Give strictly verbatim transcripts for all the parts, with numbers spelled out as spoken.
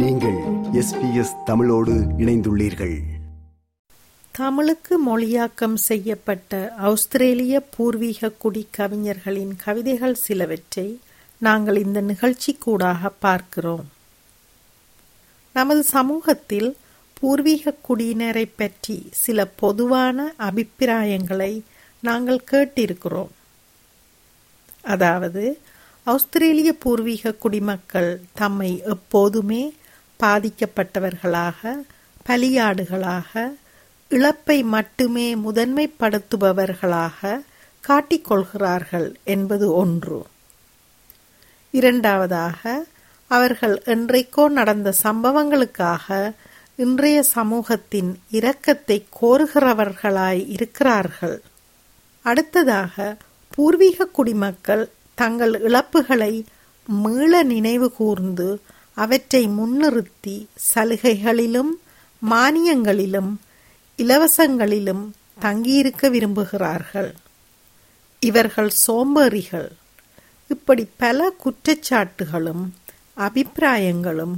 நீங்கள் S P S தமிழோடு இணைந்துள்ளீர்கள். தமிழுக்கு மொழியாக்கம் செய்யப்பட்ட ஆஸ்திரேலிய பூர்வீக குடி கவிஞர்களின் கவிதைகள் சிலவற்றை நாங்கள் இந்த நிகழ்ச்சிக்கூடாக பார்க்கிறோம். நமது சமூகத்தில் பூர்வீக குடியினரை பற்றி சில பொதுவான அபிப்பிராயங்களை நாங்கள் கேட்டிருக்கிறோம். அதாவது, ஆஸ்திரேலிய பூர்வீக குடிமக்கள் தம்மை எப்போதுமே பாதிக்கப்பட்டவர்களாக, பலியாடுகளாக, இழப்பை மட்டுமே முதன்மைப்படுத்துபவர்களாக காட்டிக்கொள்கிறார்கள் என்பது ஒன்று. இரண்டாவதாக, அவர்கள் என்றைக்கோ நடந்த சம்பவங்களுக்காக இன்றைய சமூகத்தின் இரக்கத்தை கோருகிறவர்களாய் இருக்கிறார்கள். அடுத்ததாக, பூர்வீக குடிமக்கள் தங்கள் இழப்புகளை மீள நினைவு கூர்ந்து அவற்றை முன்னிறுத்தி சலுகைகளிலும் மானியங்களிலும் இலவசங்களிலும் தங்கியிருக்க விரும்புகிறார்கள். இவர்கள் சோம்பேறிகள். இப்படி பல குற்றச்சாட்டுகளும் அபிப்பிராயங்களும்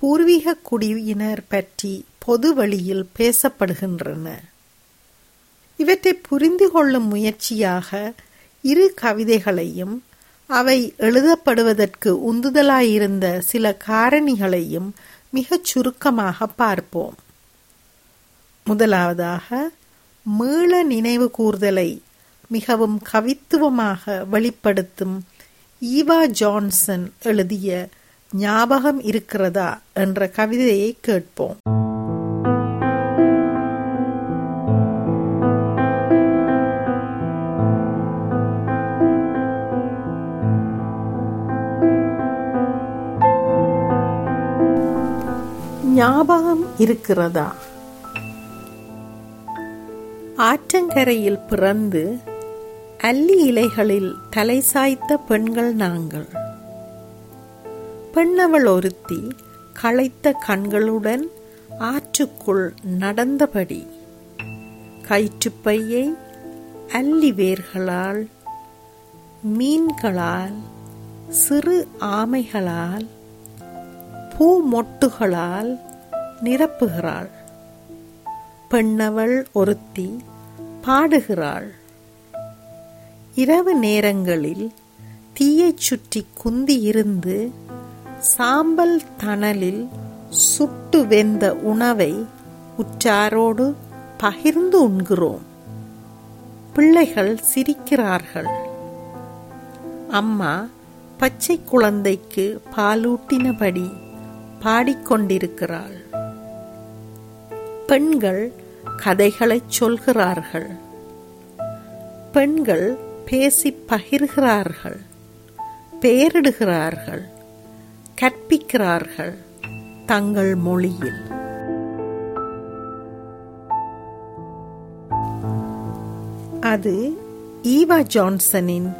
பூர்வீக குடியினர் பற்றி பொது வழியில் பேசப்படுகின்றன. இவற்றை புரிந்து கொள்ளும் முயற்சியாக இரு கவிதைகளையும், அவை எழுதப்படுவதற்கு உந்துதலாயிருந்த சில காரணிகளையும் மிகச் சுருக்கமாக பார்ப்போம். முதலாவதாக, மீள நினைவு கூர்தலை மிகவும் கவித்துவமாக வெளிப்படுத்தும் ஈவா ஜான்சன் எழுதிய ஞாபகம் இருக்கிறதா என்ற கவிதையை கேட்போம். ஞாபகம் இருக்கிறதா? ஆற்றங்கரையில் பிறந்து அல்லி இலைகளில் தலை சாய்த்த பெண்கள் நாங்கள். பெண்ணவள் ஒருத்தி களைத்த கண்களுடன் ஆற்றுக்குள் நடந்தபடி கயிற்றுப்பையை அல்லி வேர்களால், மீன்களால், சிறு ஆமைகளால், பூ மொட்டுகளால் நிரப்புகிறாள். பெண்ணவள் ஒருத்தி பாடுகிறாள். இரவு நேரங்களில் தீயைச் சுற்றி குந்தியிருந்து சாம்பல் தணலில் சுட்டு வெந்த உணவை உற்றாரோடு பகிர்ந்து உண்கிறோம். பிள்ளைகள் சிரிக்கிறார்கள். அம்மா பச்சை குழந்தைக்கு பாலூட்டினபடி பாடிக்கொண்டிருக்கிறாள். பெண்கள் கதைகளை சொல்கிறார்கள். பெண்கள் பேசி பகிர்கிறார்கள், பெயரிடுகிறார்கள், கற்பிக்கிறார்கள் தங்கள் மொழியில். அது ஈவா ஜான்சனின்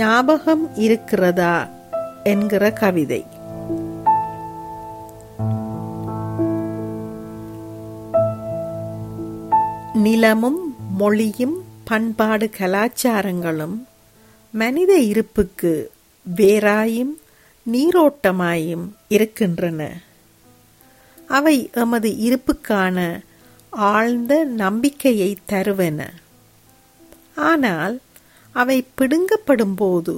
ஞாபகம் இருக்கிறதா என்கிற கவிதை. நிலமும் மொழியும் பண்பாடு கலாச்சாரங்களும் மனித இருப்புக்கு வேறாயும் நீரோட்டமாயும் இருக்கின்றன. அவை எமது இருப்புக்கான ஆழ்ந்த நம்பிக்கையை தருவன. ஆனால் அவை பிடுங்கப்படும் போது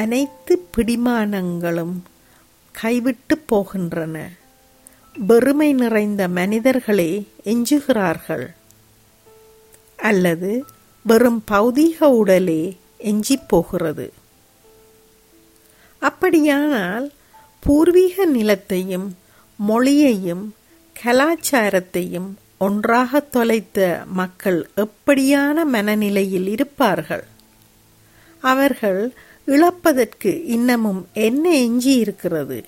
அனைத்து பிடிமானங்களும் கைவிட்டு போகின்றன. பெருமை நிறைந்த மனிதர்களே எஞ்சுகிறார்கள், அல்லது வெறும் பௌதீக உடலே எஞ்சி போகிறது. அப்படியானால் பூர்வீக நிலத்தையும் மொழியையும் கலாச்சாரத்தையும் ஒன்றாக தொலைத்த மக்கள் எப்படியான மனநிலையில் இருப்பார்கள்? அவர்கள் இழப்பதற்கு இன்னமும் என்ன எஞ்சி இருக்கிறது?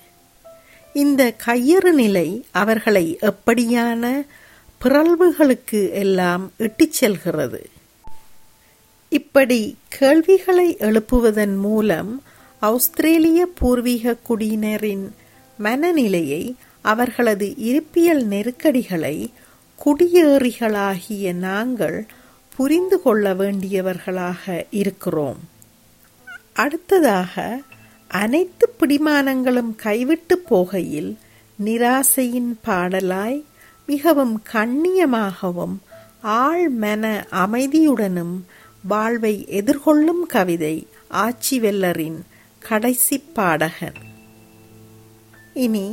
இந்த கையறு நிலை அவர்களை எப்படியான பிறழ்வுகளுக்கு எல்லாம் இட்டுச் செல்கிறது? இப்படி கேள்விகளை எழுப்புவதன் மூலம் ஆஸ்திரேலிய பூர்வீக குடியினரின் மனநிலையை, அவர்களது இருப்பியல் நெருக்கடிகளை குடியேறிகளாகிய நாங்கள் புரிந்து கொள்ள வேண்டியவர்களாக இருக்கிறோம். அடுத்ததாக, அனைத்து பிடிமானங்களும் கைவிட்டு போகையில் நிராசையின் பாடலாய் மிகவும் கண்ணியமாகவும் ஆழ் மன அமைதியுடனும் வாழ்வை எதிர்கொள்ளும் கவிதை ஆச்சி வெல்லரின் கடைசி பாடகர். இனி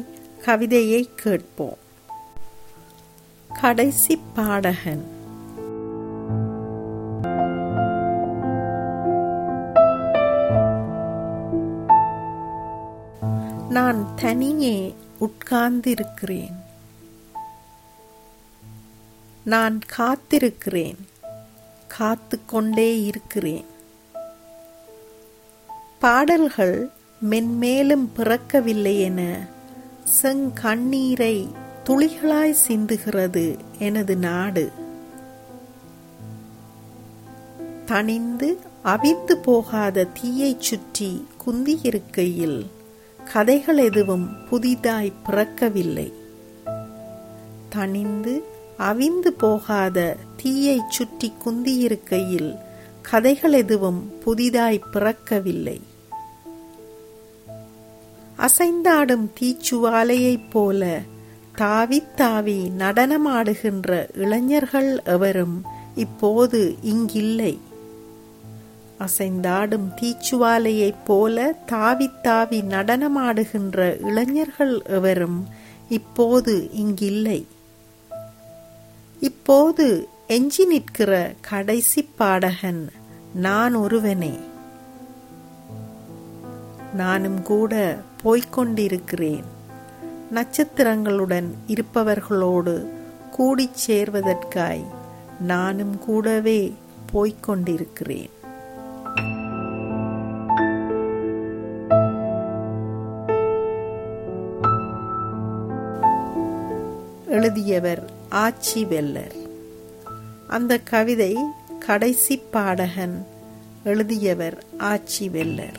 கவிதையை கேட்போம். கடைசி பாடகன். நான் தனியே உட்கார்ந்திருக்கிறேன். நான் காத்திருக்கிறேன், காத்து கொண்டே இருக்கிறேன். பாடல்கள் மென்மேலும் பிறக்கவில்லை என செங்கண்ணீரை துளிகளாய் சிந்துகிறது எனது நாடு. தனிந்து அவிந்து போகாத தீயைச் சுற்றி குந்தியிருக்கையில் கதைகள் எதுவும் புதிதாய் பிறக்கவில்லை. தனிந்து அவிந்து போகாத தீயைச் சுற்றி குந்தியிருக்கையில் கதைகள் எதுவும் புதிதாய் பிறக்கவில்லை. அசைந்தாடும் தீச்சுவாலையைப் போல தாவி தாவி நடனமாடுகின்ற இளைஞர்கள் எவரும் இப்போது இங்கில்லை. அசைந்தாடும் தீச்சுவாலையைப் போல தாவி தாவி நடனமாடுகின்ற இளைஞர்கள் எவரும் இப்போது இங்கில்லை. இப்போது எஞ்சி நிற்கிற கடைசி பாடகன் நான் ஒருவனே. நானும் கூட போய்கொண்டிருக்கிறேன். நட்சத்திரங்களுடன் இருப்பவர்களோடு கூடி சேர்வதற்காய் நானும் கூடவே போய்கொண்டிருக்கிறேன். எழுதியவர் ஆச்சி வெல்லர். அந்த கவிதை கடைசி பாடகன். எழுதியவர் ஆச்சி வெல்லர்.